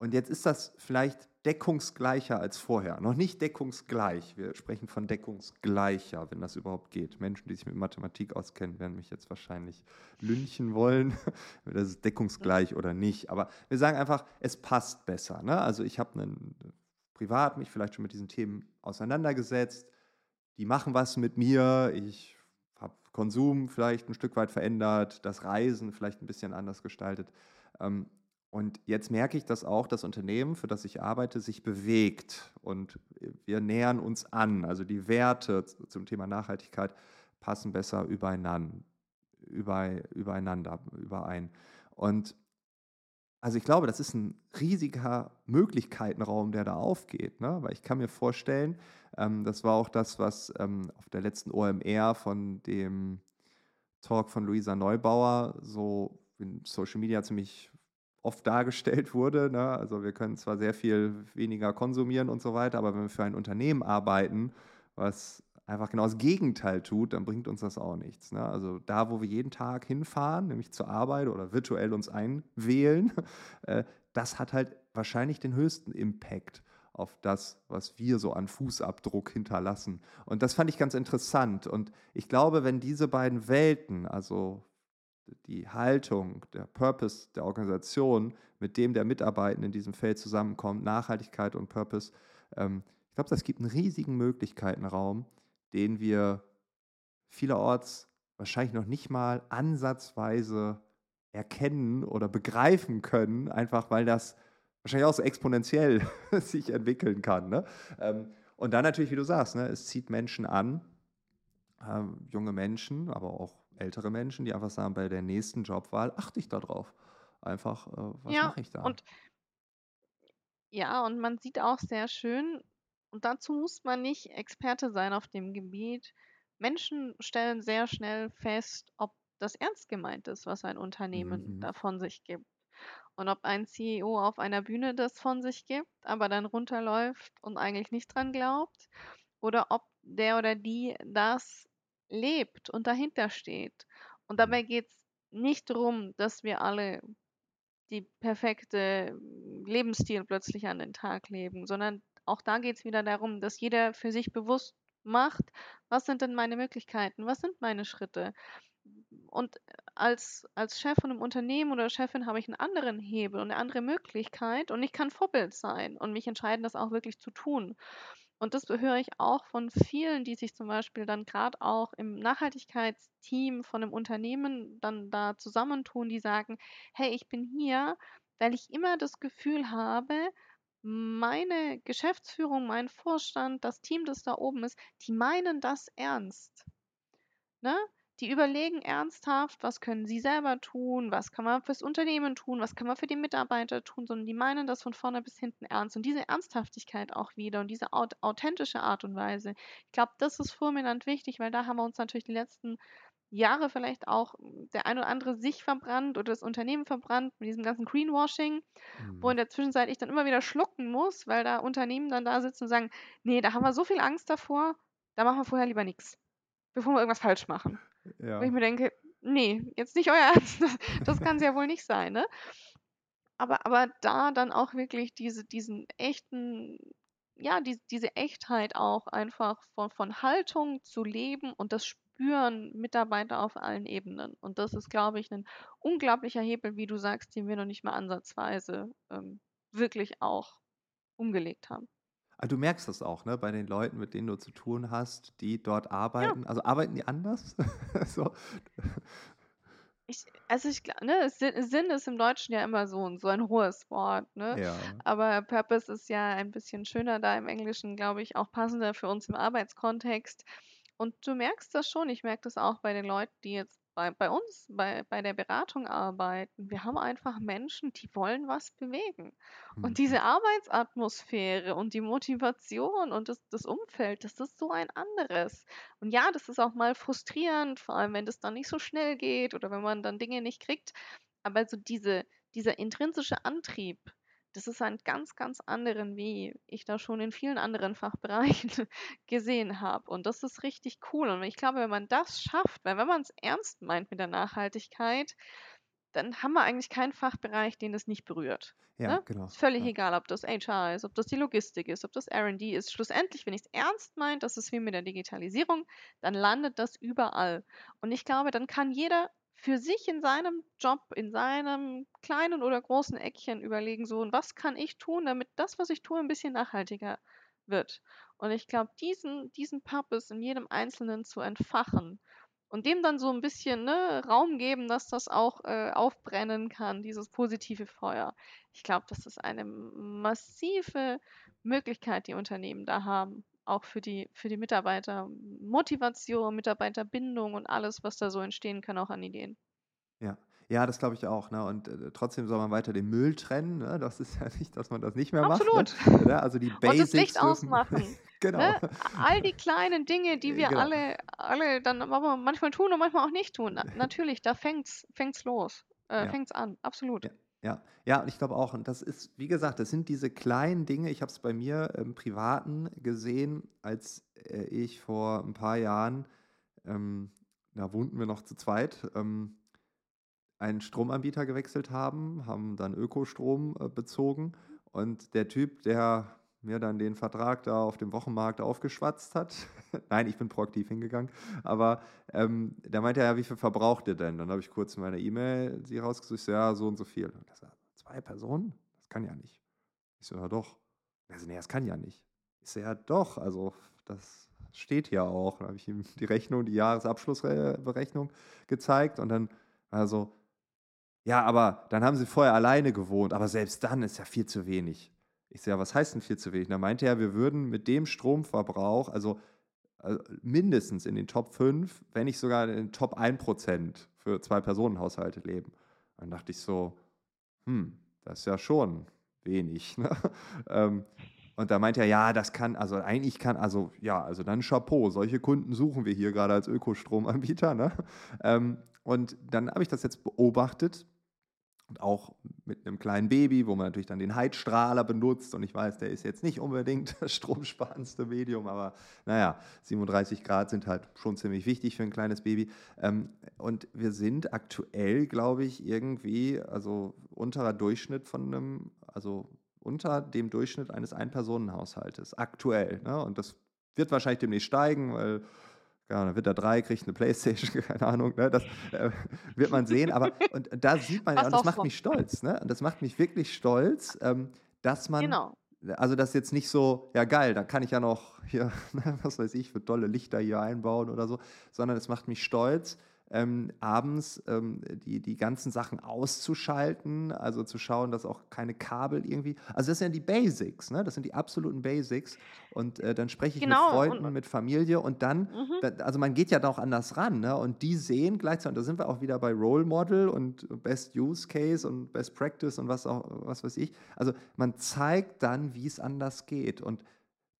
Und jetzt ist das vielleicht deckungsgleicher als vorher. Noch nicht deckungsgleich. Wir sprechen von deckungsgleicher, wenn das überhaupt geht. Menschen, die sich mit Mathematik auskennen, werden mich jetzt wahrscheinlich lynchen wollen. Das ist deckungsgleich oder nicht. Aber wir sagen einfach, es passt besser. Ne? Also ich habe privat mich vielleicht schon mit diesen Themen auseinandergesetzt. Die machen was mit mir. Ich habe Konsum vielleicht ein Stück weit verändert. Das Reisen vielleicht ein bisschen anders gestaltet. Ähm, Und jetzt merke ich, dass auch das Unternehmen, für das ich arbeite, sich bewegt und wir nähern uns an. Also die Werte zum Thema Nachhaltigkeit passen besser übereinander, übereinander, überein. Und also ich glaube, das ist ein riesiger Möglichkeitenraum, der da aufgeht, ne? Weil ich kann mir vorstellen, ähm, das war auch das, was ähm, auf der letzten O M R von dem Talk von Luisa Neubauer so in Social Media ziemlich oft dargestellt wurde. Ne? Also wir können zwar sehr viel weniger konsumieren und so weiter, aber wenn wir für ein Unternehmen arbeiten, was einfach genau das Gegenteil tut, dann bringt uns das auch nichts. Ne? Also da, wo wir jeden Tag hinfahren, nämlich zur Arbeit oder virtuell uns einwählen, äh, das hat halt wahrscheinlich den höchsten Impact auf das, was wir so an Fußabdruck hinterlassen. Und das fand ich ganz interessant. Und ich glaube, wenn diese beiden Welten, also die Haltung, der Purpose der Organisation, mit dem der Mitarbeitenden in diesem Feld zusammenkommt, Nachhaltigkeit und Purpose, ähm, ich glaube, das gibt einen riesigen Möglichkeitenraum, den wir vielerorts wahrscheinlich noch nicht mal ansatzweise erkennen oder begreifen können, einfach weil das wahrscheinlich auch so exponentiell sich entwickeln kann. Ne? Und dann natürlich, wie du sagst, ne, es zieht Menschen an, ähm, junge Menschen, aber auch ältere Menschen, die einfach sagen, bei der nächsten Jobwahl achte ich da drauf. Einfach, äh, was ja, mache ich da? Und, ja, und man sieht auch sehr schön, und dazu muss man nicht Experte sein auf dem Gebiet, Menschen stellen sehr schnell fest, ob das ernst gemeint ist, was ein Unternehmen mhm. da von sich gibt. Und ob ein C E O auf einer Bühne das von sich gibt, aber dann runterläuft und eigentlich nicht dran glaubt. Oder ob der oder die das lebt und dahinter steht. Und dabei geht es nicht darum, dass wir alle die perfekte Lebensstil plötzlich an den Tag leben, sondern auch da geht es wieder darum, dass jeder für sich bewusst macht, was sind denn meine Möglichkeiten, was sind meine Schritte. Und als, als Chef von einem Unternehmen oder Chefin habe ich einen anderen Hebel und eine andere Möglichkeit und ich kann Vorbild sein und mich entscheiden, das auch wirklich zu tun. Und das höre ich auch von vielen, die sich zum Beispiel dann gerade auch im Nachhaltigkeitsteam von einem Unternehmen dann da zusammentun, die sagen, hey, ich bin hier, weil ich immer das Gefühl habe, meine Geschäftsführung, mein Vorstand, das Team, das da oben ist, die meinen das ernst. Ne? Die überlegen ernsthaft, was können sie selber tun, was kann man fürs Unternehmen tun, was kann man für die Mitarbeiter tun, sondern die meinen das von vorne bis hinten ernst. Und diese Ernsthaftigkeit auch wieder und diese aut- authentische Art und Weise, ich glaube, das ist fulminant wichtig, weil da haben wir uns natürlich die letzten Jahre vielleicht auch der ein oder andere sich verbrannt oder das Unternehmen verbrannt mit diesem ganzen Greenwashing, mhm. wo in der Zwischenzeit ich dann immer wieder schlucken muss, weil da Unternehmen dann da sitzen und sagen, nee, da haben wir so viel Angst davor, da machen wir vorher lieber nichts, bevor wir irgendwas falsch machen. Ja. Wo ich mir denke, nee, jetzt nicht euer Ernst, das, das kann es ja wohl nicht sein, ne? Aber, aber da dann auch wirklich diese, diesen echten, ja, die, diese Echtheit auch einfach von, von Haltung zu leben und das spüren Mitarbeiter auf allen Ebenen. Und das ist, glaube ich, ein unglaublicher Hebel, wie du sagst, den wir noch nicht mal ansatzweise ähm, wirklich auch umgelegt haben. Also du merkst das auch, ne, bei den Leuten, mit denen du zu tun hast, die dort arbeiten. Ja. Also arbeiten die anders? so. ich, also ich glaube, ne, Sinn ist im Deutschen ja immer so, so ein hohes Wort. Ne? Ja. Aber Purpose ist ja ein bisschen schöner da im Englischen, glaube ich, auch passender für uns im Arbeitskontext. Und du merkst das schon. Ich merke das auch bei den Leuten, die jetzt bei, bei uns, bei, bei der Beratung arbeiten. Wir haben einfach Menschen, die wollen was bewegen. Und diese Arbeitsatmosphäre und die Motivation und das, das Umfeld, das ist so ein anderes. Und ja, das ist auch mal frustrierend, vor allem wenn das dann nicht so schnell geht oder wenn man dann Dinge nicht kriegt. Aber so diese, dieser intrinsische Antrieb, das ist ein ganz, ganz anderen, wie ich da schon in vielen anderen Fachbereichen gesehen habe. Und das ist richtig cool. Und ich glaube, wenn man das schafft, weil wenn man es ernst meint mit der Nachhaltigkeit, dann haben wir eigentlich keinen Fachbereich, den das nicht berührt. Ja, ne? Genau. Ist völlig ja. egal, ob das H R ist, ob das die Logistik ist, ob das R und D ist. Schlussendlich, wenn ich es ernst meine, das ist wie mit der Digitalisierung, dann landet das überall. Und ich glaube, dann kann jeder für sich in seinem Job, in seinem kleinen oder großen Eckchen überlegen, so, und was kann ich tun, damit das, was ich tue, ein bisschen nachhaltiger wird. Und ich glaube, diesen, diesen Purpose in jedem Einzelnen zu entfachen und dem dann so ein bisschen, ne, Raum geben, dass das auch äh, aufbrennen kann, dieses positive Feuer. Ich glaube, das ist eine massive Möglichkeit, die Unternehmen da haben, auch für die, für die Mitarbeiter Motivation, Mitarbeiterbindung und alles, was da so entstehen kann, auch an Ideen. Ja, ja, das glaube ich auch. Ne? Und äh, trotzdem soll man weiter den Müll trennen. Ne? Das ist ja nicht, dass man das nicht mehr Absolut. macht. Absolut. Ne? Also die Basics. Und das Licht ausmachen. Genau. Ne? All die kleinen Dinge, die wir genau. alle, alle dann aber manchmal tun und manchmal auch nicht tun. Na, natürlich, da fängt's, fängt's los. Äh, ja. Fängt's an. Absolut. Ja. Ja, ja, und ich glaube auch, und das ist, wie gesagt, das sind diese kleinen Dinge, ich habe es bei mir im Privaten gesehen, als äh, ich vor ein paar Jahren, ähm, da wohnten wir noch zu zweit, ähm, einen Stromanbieter gewechselt haben, haben dann Ökostrom äh, bezogen und der Typ, der mir dann den Vertrag da auf dem Wochenmarkt aufgeschwatzt hat. Nein, ich bin proaktiv hingegangen. Aber ähm, da meinte er, ja, wie viel verbraucht ihr denn? Dann habe ich kurz in meiner E-Mail sie rausgesucht, so, ja, so und so viel. Und das war, zwei Personen? Das kann ja nicht. Ich so, ja doch. Also, nee, das kann ja nicht. Ich so, ja doch, also das steht ja auch. Dann habe ich ihm die Rechnung, die Jahresabschlussberechnung gezeigt und dann also ja, aber dann haben sie vorher alleine gewohnt, aber selbst dann ist ja viel zu wenig. Ich sage, ja, was heißt denn viel zu wenig? Da meinte er, wir würden mit dem Stromverbrauch, also, also mindestens in den Top fünf, wenn nicht sogar in den Top ein Prozent für Zwei-Personen-Haushalte leben. Dann dachte ich so, hm, das ist ja schon wenig. Ne? Und da meinte er, ja, das kann, also eigentlich kann, also ja, also dann Chapeau, solche Kunden suchen wir hier gerade als Ökostromanbieter. Ne? Und dann habe ich das jetzt beobachtet. Und auch mit einem kleinen Baby, wo man natürlich dann den Heizstrahler benutzt. Und ich weiß, der ist jetzt nicht unbedingt das stromsparendste Medium, aber naja, siebenunddreißig Grad sind halt schon ziemlich wichtig für ein kleines Baby. Und wir sind aktuell, glaube ich, irgendwie, also unterer Durchschnitt von einem, also unter dem Durchschnitt eines Ein-Personen-Haushaltes. Aktuell. Ne? Und das wird wahrscheinlich demnächst steigen, weil. Ja, dann wird er drei, kriegt eine Playstation, keine Ahnung, ne? Das äh, wird man sehen, aber und, und da sieht man, und das macht mich stolz, ne? Und das macht mich wirklich stolz, ähm, dass man, genau. Also das jetzt nicht so, ja geil, da kann ich ja noch hier, ne, was weiß ich, für tolle Lichter hier einbauen oder so, sondern es macht mich stolz, ähm, abends ähm, die, die ganzen Sachen auszuschalten, also zu schauen, dass auch keine Kabel irgendwie, also das sind ja die Basics, ne? Das sind die absoluten Basics und äh, dann spreche ich genau, mit Freunden, und, mit Familie und dann, mhm. da, also man geht ja da auch anders ran, ne? Und die sehen gleichzeitig, und da sind wir auch wieder bei Role Model und Best Use Case und Best Practice und was auch, was weiß ich, also man zeigt dann, wie es anders geht und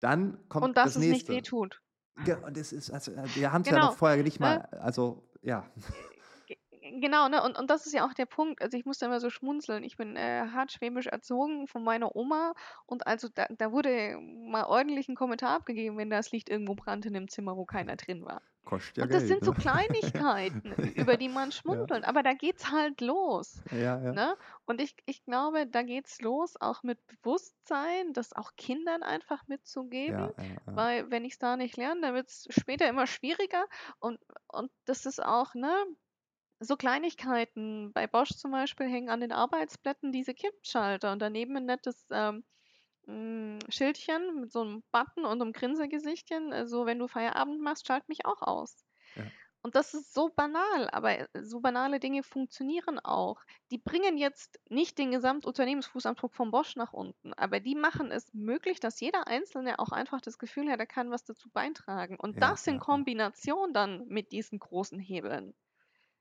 dann kommt und das nächste. Und dass es nicht wehtut. Ja, und das ist, also wir haben es genau. ja noch vorher nicht mal, also ja. Genau, ne? Und, und das ist ja auch der Punkt. Also ich muss da immer so schmunzeln. Ich bin äh, hart schwäbisch erzogen von meiner Oma und also da, da wurde mal ordentlich ein Kommentar abgegeben, wenn das Licht irgendwo brannte in einem Zimmer, wo keiner drin war. Kostet ja und das Geld, sind ne? so Kleinigkeiten, ja. über die man schmunzelt. Ja. Aber da geht's halt los. Ja, ja. Ne? Und ich, ich glaube, da geht's los, auch mit Bewusstsein, das auch Kindern einfach mitzugeben. Ja, ja, ja. Weil wenn ich es da nicht lerne, dann wird es später immer schwieriger. Und, und das ist auch, ne, so Kleinigkeiten. Bei Bosch zum Beispiel hängen an den Arbeitsblättern diese Kippschalter und daneben ein nettes ähm, Schildchen mit so einem Button und einem Grinsergesichtchen, so also, wenn du Feierabend machst, schalt mich auch aus. Ja. Und das ist so banal, aber so banale Dinge funktionieren auch. Die bringen jetzt nicht den Gesamtunternehmensfußabdruck von Bosch nach unten, aber die machen es möglich, dass jeder Einzelne auch einfach das Gefühl hat, er kann was dazu beitragen. Und ja, das in ja. Kombination dann mit diesen großen Hebeln.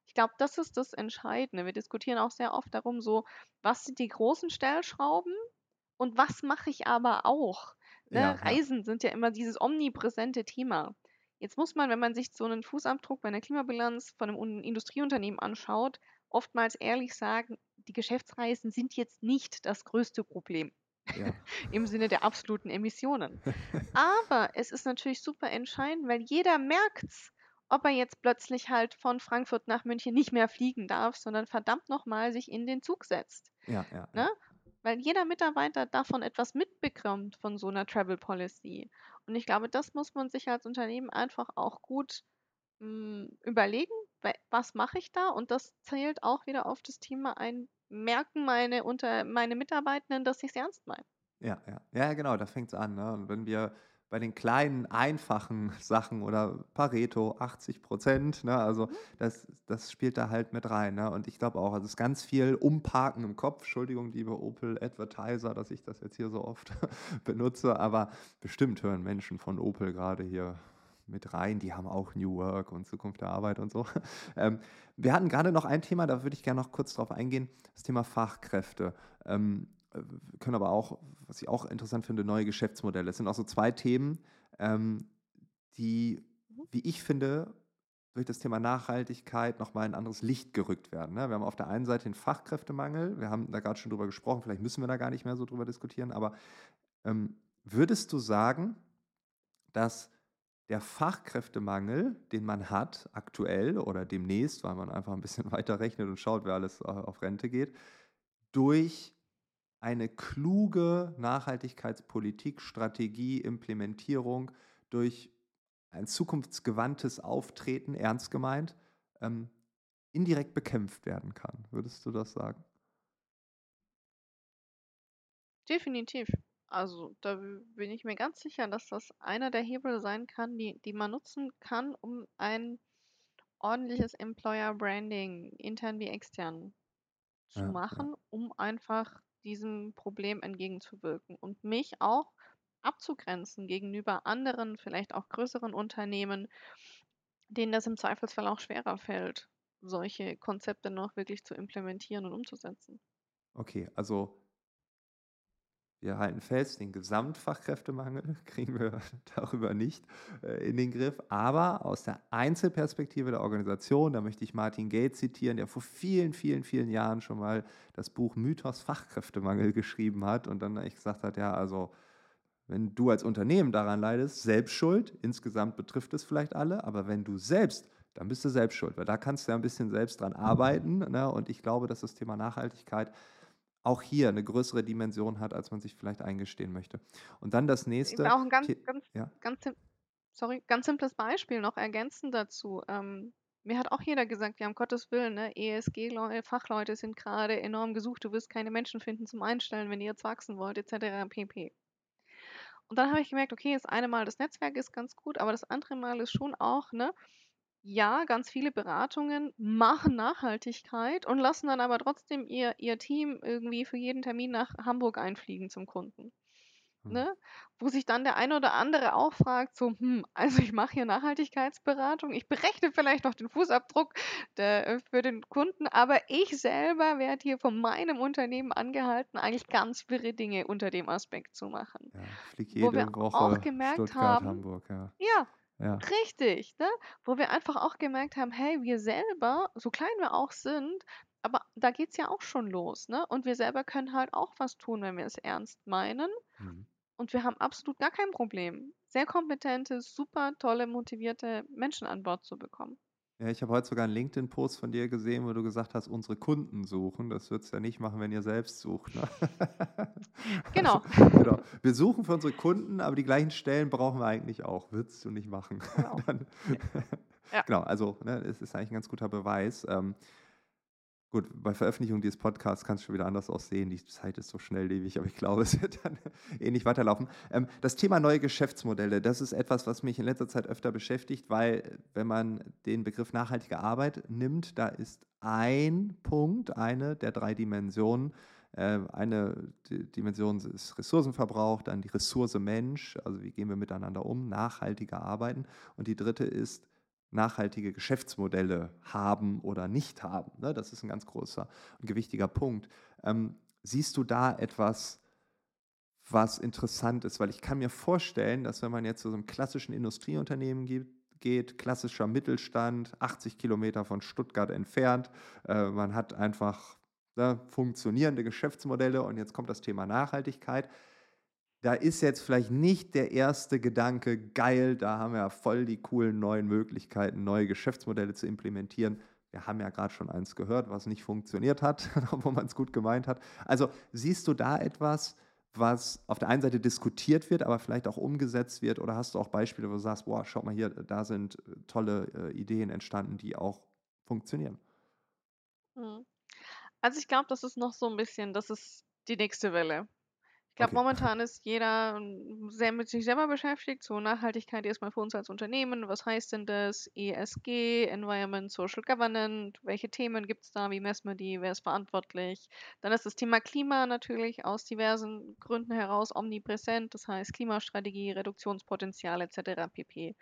Ich glaube, das ist das Entscheidende. Wir diskutieren auch sehr oft darum, so, was sind die großen Stellschrauben? Und was mache ich aber auch? Ne? Ja, Reisen ja. sind ja immer dieses omnipräsente Thema. Jetzt muss man, wenn man sich so einen Fußabdruck bei einer Klimabilanz von einem Industrieunternehmen anschaut, oftmals ehrlich sagen, die Geschäftsreisen sind jetzt nicht das größte Problem. Ja. Im Sinne der absoluten Emissionen. Aber es ist natürlich super entscheidend, weil jeder merkt's, ob er jetzt plötzlich halt von Frankfurt nach München nicht mehr fliegen darf, sondern verdammt nochmal sich in den Zug setzt. Ja, ja. Ne? Weil jeder Mitarbeiter davon etwas mitbekommt von so einer Travel Policy. Und ich glaube, das muss man sich als Unternehmen einfach auch gut mh, überlegen, was mache ich da? Und das zählt auch wieder auf das Thema ein, merken meine, unter, meine Mitarbeitenden, dass ich es ernst meine. Ja, ja, ja, genau, da fängt es an. Ne? Und wenn wir bei den kleinen, einfachen Sachen oder Pareto, achtzig Prozent, ne, also das, das spielt da halt mit rein. Ne? Und ich glaube auch, also es ist ganz viel Umparken im Kopf. Entschuldigung, liebe Opel-Advertiser, dass ich das jetzt hier so oft benutze, aber bestimmt hören Menschen von Opel gerade hier mit rein. Die haben auch New Work und Zukunft der Arbeit und so. Ähm, wir hatten gerade noch ein Thema, da würde ich gerne noch kurz drauf eingehen, das Thema Fachkräfte. Ähm, Wir können aber auch, was ich auch interessant finde, neue Geschäftsmodelle. Es sind auch so zwei Themen, ähm, die, wie ich finde, durch das Thema Nachhaltigkeit nochmal in ein anderes Licht gerückt werden. Ne? Wir haben auf der einen Seite den Fachkräftemangel, wir haben da gerade schon drüber gesprochen, vielleicht müssen wir da gar nicht mehr so drüber diskutieren, aber ähm, würdest du sagen, dass der Fachkräftemangel, den man hat aktuell oder demnächst, weil man einfach ein bisschen weiter rechnet und schaut, wer alles auf Rente geht, durch eine kluge Nachhaltigkeitspolitik, Strategie, Implementierung durch ein zukunftsgewandtes Auftreten, ernst gemeint, ähm, indirekt bekämpft werden kann. Würdest du das sagen? Definitiv. Also da bin ich mir ganz sicher, dass das einer der Hebel sein kann, die, die man nutzen kann, um ein ordentliches Employer-Branding, intern wie extern, zu ja, machen, ja. um einfach diesem Problem entgegenzuwirken und mich auch abzugrenzen gegenüber anderen, vielleicht auch größeren Unternehmen, denen das im Zweifelsfall auch schwerer fällt, solche Konzepte noch wirklich zu implementieren und umzusetzen. Okay, also wir halten fest, den Gesamtfachkräftemangel kriegen wir darüber nicht äh, in den Griff. Aber aus der Einzelperspektive der Organisation, da möchte ich Martin Gates zitieren, der vor vielen, vielen, vielen Jahren schon mal das Buch Mythos Fachkräftemangel geschrieben hat und dann echt gesagt hat, ja, also wenn du als Unternehmen daran leidest, selbst schuld, insgesamt betrifft es vielleicht alle, aber wenn du selbst, dann bist du selbst schuld, weil da kannst du ja ein bisschen selbst dran arbeiten. Ne? Und ich glaube, dass das Thema Nachhaltigkeit auch hier eine größere Dimension hat, als man sich vielleicht eingestehen möchte. Und dann das nächste. Ich auch ein ganz, ganz, ja? ganz, sorry, ganz simples Beispiel noch ergänzend dazu. Ähm, mir hat auch jeder gesagt, ja, um Gottes Willen, ne, E S G-Fachleute sind gerade enorm gesucht, du wirst keine Menschen finden zum Einstellen, wenn ihr jetzt wachsen wollt, et cetera pp. Und dann habe ich gemerkt, okay, das eine Mal das Netzwerk ist ganz gut, aber das andere Mal ist schon auch, ne, ja, ganz viele Beratungen machen Nachhaltigkeit und lassen dann aber trotzdem ihr, ihr Team irgendwie für jeden Termin nach Hamburg einfliegen zum Kunden. Hm. Ne? Wo sich dann der eine oder andere auch fragt, so, hm, also ich mache hier Nachhaltigkeitsberatung, ich berechne vielleicht noch den Fußabdruck der, für den Kunden, aber ich selber werde hier von meinem Unternehmen angehalten, eigentlich ganz wirre Dinge unter dem Aspekt zu machen. Ja, flieg jede Wo wir Woche auch gemerkt Stuttgart, haben, Hamburg, ja. ja Ja. Richtig, ne? Wo wir einfach auch gemerkt haben, hey, wir selber, so klein wir auch sind, aber da geht es ja auch schon los, ne? Und wir selber können halt auch was tun, wenn wir es ernst meinen. Mhm. Und wir haben absolut gar kein Problem, sehr kompetente, super tolle, motivierte Menschen an Bord zu bekommen. Ja, ich habe heute sogar einen LinkedIn-Post von dir gesehen, wo du gesagt hast, unsere Kunden suchen. Das würdest du ja nicht machen, wenn ihr selbst sucht. Ne? Genau. Also, genau. Wir suchen für unsere Kunden, aber die gleichen Stellen brauchen wir eigentlich auch. Würdest du nicht machen. Genau, Dann, ja. genau also ne, es ist eigentlich ein ganz guter Beweis. Ähm, Gut, bei Veröffentlichung dieses Podcasts kann es schon wieder anders aussehen. Die Zeit ist so schnelllebig, aber ich glaube, es wird dann ähnlich weiterlaufen. Ähm, das Thema neue Geschäftsmodelle, das ist etwas, was mich in letzter Zeit öfter beschäftigt, weil wenn man den Begriff nachhaltige Arbeit nimmt, da ist ein Punkt, eine der drei Dimensionen. Äh, eine Dimension ist Ressourcenverbrauch, dann die Ressource Mensch, also wie gehen wir miteinander um, nachhaltiger arbeiten. Und die dritte ist, nachhaltige Geschäftsmodelle haben oder nicht haben. Das ist ein ganz großer und gewichtiger Punkt. Ähm, siehst du da etwas, was interessant ist? Weil ich kann mir vorstellen, dass wenn man jetzt zu so einem klassischen Industrieunternehmen gibt, geht, klassischer Mittelstand, achtzig Kilometer von Stuttgart entfernt, äh, man hat einfach ne, funktionierende Geschäftsmodelle und jetzt kommt das Thema Nachhaltigkeit. Da ist jetzt vielleicht nicht der erste Gedanke, geil, da haben wir ja voll die coolen neuen Möglichkeiten, neue Geschäftsmodelle zu implementieren. Wir haben ja gerade schon eins gehört, was nicht funktioniert hat, obwohl man es gut gemeint hat. Also siehst du da etwas, was auf der einen Seite diskutiert wird, aber vielleicht auch umgesetzt wird? Oder hast du auch Beispiele, wo du sagst, boah, schaut mal hier, da sind tolle äh, Ideen entstanden, die auch funktionieren? Also ich glaube, das ist noch so ein bisschen, das ist die nächste Welle. Ich glaube, okay. momentan ist jeder sehr mit sich selber beschäftigt. So Nachhaltigkeit erstmal für uns als Unternehmen. Was heißt denn das? E S G, Environment, Social Governance. Welche Themen gibt es da? Wie messen wir die? Wer ist verantwortlich? Dann ist das Thema Klima natürlich aus diversen Gründen heraus omnipräsent. Das heißt Klimastrategie, Reduktionspotenzial et cetera pp.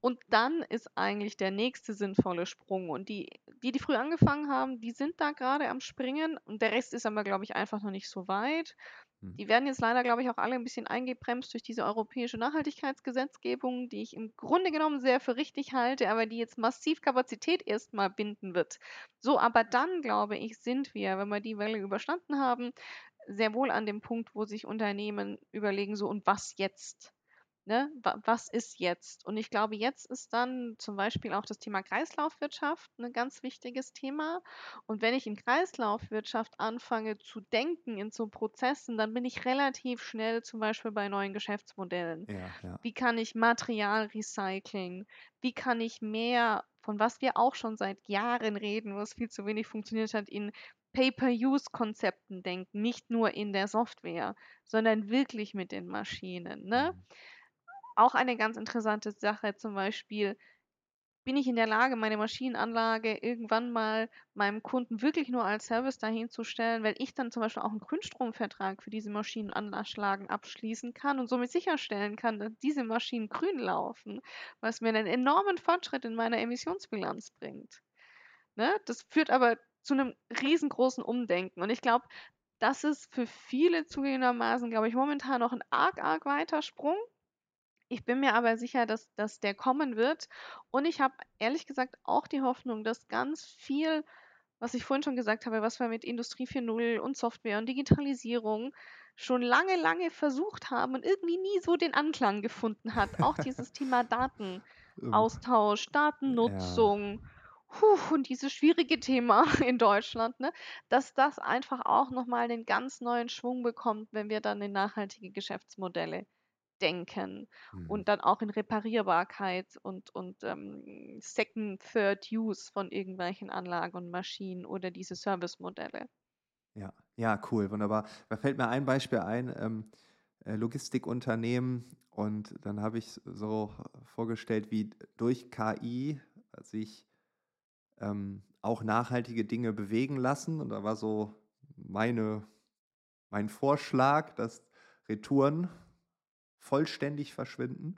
Und dann ist eigentlich der nächste sinnvolle Sprung. Und die, die, die früh angefangen haben, die sind da gerade am Springen. Und der Rest ist aber, glaube ich, einfach noch nicht so weit. Die werden jetzt leider, glaube ich, auch alle ein bisschen eingebremst durch diese europäische Nachhaltigkeitsgesetzgebung, die ich im Grunde genommen sehr für richtig halte, aber die jetzt massiv Kapazität erstmal binden wird. So, aber dann, glaube ich, sind wir, wenn wir die Welle überstanden haben, sehr wohl an dem Punkt, wo sich Unternehmen überlegen, so und was jetzt? ne, was ist jetzt? Und ich glaube, jetzt ist dann zum Beispiel auch das Thema Kreislaufwirtschaft ein ganz wichtiges Thema. Und wenn ich in Kreislaufwirtschaft anfange zu denken in so Prozessen, dann bin ich relativ schnell zum Beispiel bei neuen Geschäftsmodellen. Ja, ja. Wie kann ich Materialrecycling? Wie kann ich mehr, von was wir auch schon seit Jahren reden, was viel zu wenig funktioniert hat, in Pay-per-Use-Konzepten denken, nicht nur in der Software, sondern wirklich mit den Maschinen, ne? Mhm. Auch eine ganz interessante Sache zum Beispiel, bin ich in der Lage, meine Maschinenanlage irgendwann mal meinem Kunden wirklich nur als Service dahinzustellen, weil ich dann zum Beispiel auch einen Grünstromvertrag für diese Maschinenanlagen abschließen kann und somit sicherstellen kann, dass diese Maschinen grün laufen, was mir einen enormen Fortschritt in meiner Emissionsbilanz bringt. Ne? Das führt aber zu einem riesengroßen Umdenken. Und ich glaube, das ist für viele zugegebenermaßen, glaube ich, momentan noch ein arg, arg weiter Sprung. Ich bin mir aber sicher, dass, dass der kommen wird. Und ich habe ehrlich gesagt auch die Hoffnung, dass ganz viel, was ich vorhin schon gesagt habe, was wir mit Industrie vier Punkt null und Software und Digitalisierung schon lange, lange versucht haben und irgendwie nie so den Anklang gefunden hat. Auch dieses Thema Datenaustausch, Datennutzung, ja. Puh, und dieses schwierige Thema in Deutschland, ne, dass das einfach auch nochmal einen ganz neuen Schwung bekommt, wenn wir dann in nachhaltige Geschäftsmodelle denken und dann auch in Reparierbarkeit und, und ähm, Second, Third Use von irgendwelchen Anlagen und Maschinen oder diese Service-Modelle. Ja, ja, cool, wunderbar. Da fällt mir ein Beispiel ein, ähm, Logistikunternehmen, und dann habe ich so vorgestellt, wie durch K I sich ähm, auch nachhaltige Dinge bewegen lassen, und da war so meine, mein Vorschlag, dass Retouren vollständig verschwinden,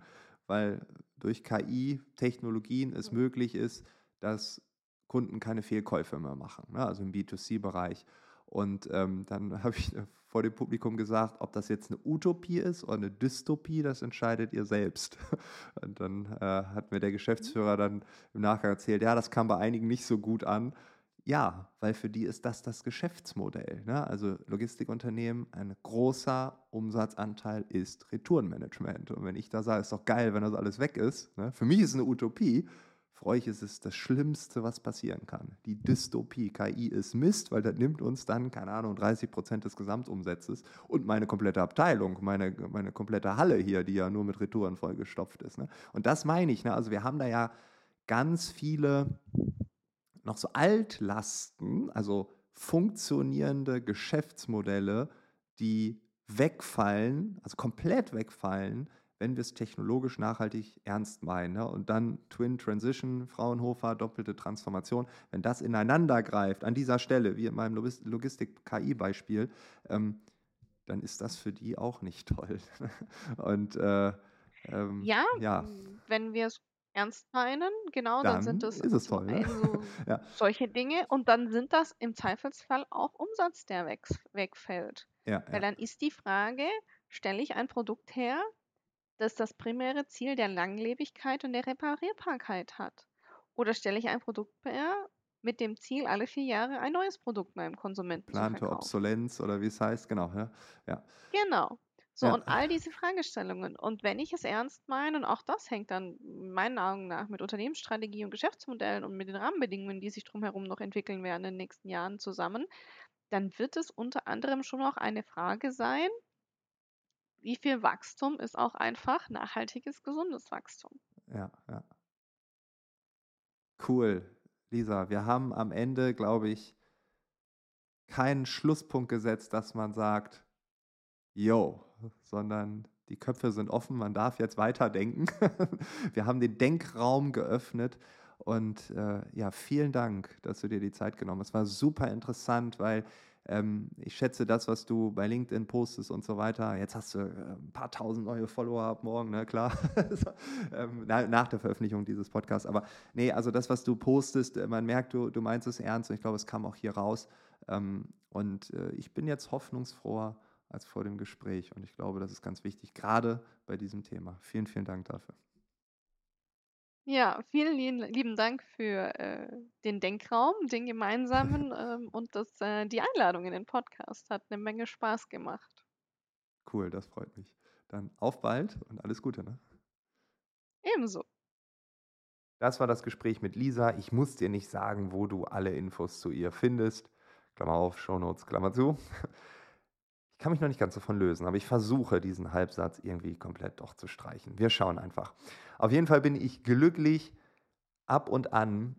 weil durch K I-Technologien es möglich ist, dass Kunden keine Fehlkäufe mehr machen, ne? Also im B zwei C-Bereich. Und ähm, dann habe ich vor dem Publikum gesagt, ob das jetzt eine Utopie ist oder eine Dystopie, das entscheidet ihr selbst. Und dann äh, hat mir der Geschäftsführer dann im Nachgang erzählt, ja, das kam bei einigen nicht so gut an. Ja, weil für die ist das das Geschäftsmodell, ne? Also Logistikunternehmen, ein großer Umsatzanteil ist Retourenmanagement. Und wenn ich da sage, ist doch geil, wenn das alles weg ist, ne? Für mich ist es eine Utopie, für euch ist es das Schlimmste, was passieren kann. Die Dystopie, K I ist Mist, weil das nimmt uns dann, keine Ahnung, dreißig Prozent des Gesamtumsatzes und meine komplette Abteilung, meine, meine komplette Halle hier, die ja nur mit Retouren vollgestopft ist, ne? Und das meine ich, ne? Also wir haben da ja ganz viele noch so Altlasten, also funktionierende Geschäftsmodelle, die wegfallen, also komplett wegfallen, wenn wir es technologisch nachhaltig ernst meinen, ne? Und dann Twin Transition, Fraunhofer, doppelte Transformation, wenn das ineinander greift, an dieser Stelle, wie in meinem Logistik-K I-Beispiel, ähm, dann ist das für die auch nicht toll. Und äh, ähm, ja, ja, wenn wir es ernst meinen, genau, dann, dann sind das ist es toll, ne? Also ja, solche Dinge, und dann sind das im Zweifelsfall auch Umsatz, der weg, wegfällt. Ja, weil ja, dann ist die Frage, stelle ich ein Produkt her, das das primäre Ziel der Langlebigkeit und der Reparierbarkeit hat? Oder stelle ich ein Produkt her mit dem Ziel, alle vier Jahre ein neues Produkt meinem Konsumenten Plante zu verkaufen? Plante Obsolenz oder wie es heißt, genau. Ja. Ja. Genau. So, ja. Und all diese Fragestellungen. Und wenn ich es ernst meine, und auch das hängt dann in meinen Augen nach mit Unternehmensstrategie und Geschäftsmodellen und mit den Rahmenbedingungen, die sich drumherum noch entwickeln werden in den nächsten Jahren zusammen, dann wird es unter anderem schon auch eine Frage sein, wie viel Wachstum ist auch einfach nachhaltiges, gesundes Wachstum. Ja, ja. Cool, Lisa. Wir haben am Ende, glaube ich, keinen Schlusspunkt gesetzt, dass man sagt, yo, sondern die Köpfe sind offen, man darf jetzt weiterdenken. Wir haben den Denkraum geöffnet, und äh, ja, vielen Dank, dass du dir die Zeit genommen hast. Es war super interessant, weil ähm, ich schätze das, was du bei LinkedIn postest und so weiter. Jetzt hast du äh, ein paar tausend neue Follower ab morgen, ne, klar, so, ähm, na, nach der Veröffentlichung dieses Podcasts. Aber nee, also das, was du postest, man merkt, du, du meinst es ernst, und ich glaube, es kam auch hier raus. Ähm, und äh, ich bin jetzt hoffnungsfroher als vor dem Gespräch. Und ich glaube, das ist ganz wichtig, gerade bei diesem Thema. Vielen, vielen Dank dafür. Ja, vielen lieben Dank für äh, den Denkraum, den gemeinsamen ähm, und das, äh, die Einladung in den Podcast. Hat eine Menge Spaß gemacht. Cool, das freut mich. Dann auf bald und alles Gute, ne? Ebenso. Das war das Gespräch mit Lisa. Ich muss dir nicht sagen, wo du alle Infos zu ihr findest. Klammer auf, Shownotes, Klammer zu. Ich kann mich noch nicht ganz davon lösen, aber ich versuche, diesen Halbsatz irgendwie komplett doch zu streichen. Wir schauen einfach. Auf jeden Fall bin ich glücklich, ab und an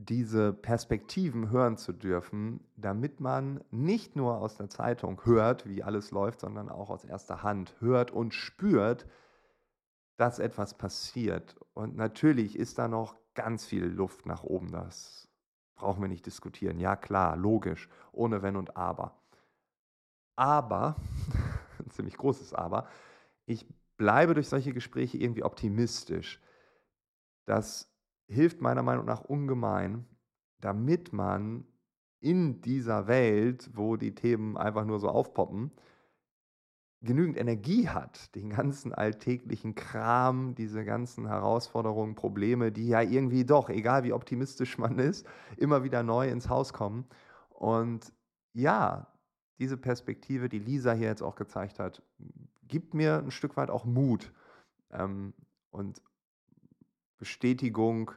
diese Perspektiven hören zu dürfen, damit man nicht nur aus der Zeitung hört, wie alles läuft, sondern auch aus erster Hand hört und spürt, dass etwas passiert. Und natürlich ist da noch ganz viel Luft nach oben. Das brauchen wir nicht diskutieren. Ja, klar, logisch, ohne Wenn und Aber. Aber, ein ziemlich großes Aber, ich bleibe durch solche Gespräche irgendwie optimistisch. Das hilft meiner Meinung nach ungemein, damit man in dieser Welt, wo die Themen einfach nur so aufpoppen, genügend Energie hat, den ganzen alltäglichen Kram, diese ganzen Herausforderungen, Probleme, die ja irgendwie doch, egal wie optimistisch man ist, immer wieder neu ins Haus kommen. Und ja, diese Perspektive, die Lisa hier jetzt auch gezeigt hat, gibt mir ein Stück weit auch Mut ähm, und Bestätigung,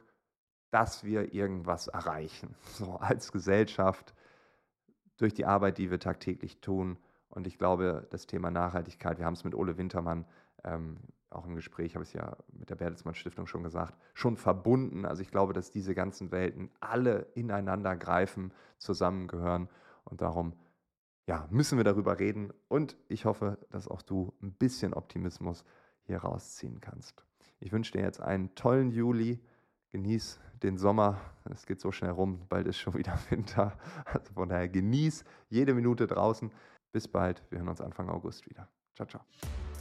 dass wir irgendwas erreichen, so als Gesellschaft, durch die Arbeit, die wir tagtäglich tun. Und ich glaube, das Thema Nachhaltigkeit, wir haben es mit Ole Wintermann, ähm, auch im Gespräch, habe ich es ja mit der Bertelsmann Stiftung schon gesagt, schon verbunden. Also ich glaube, dass diese ganzen Welten alle ineinander greifen, zusammengehören. Und darum, ja, müssen wir darüber reden. Und ich hoffe, dass auch du ein bisschen Optimismus hier rausziehen kannst. Ich wünsche dir jetzt einen tollen Juli. Genieß den Sommer. Es geht so schnell rum. Bald ist schon wieder Winter. Also von daher genieß jede Minute draußen. Bis bald. Wir hören uns Anfang August wieder. Ciao, ciao.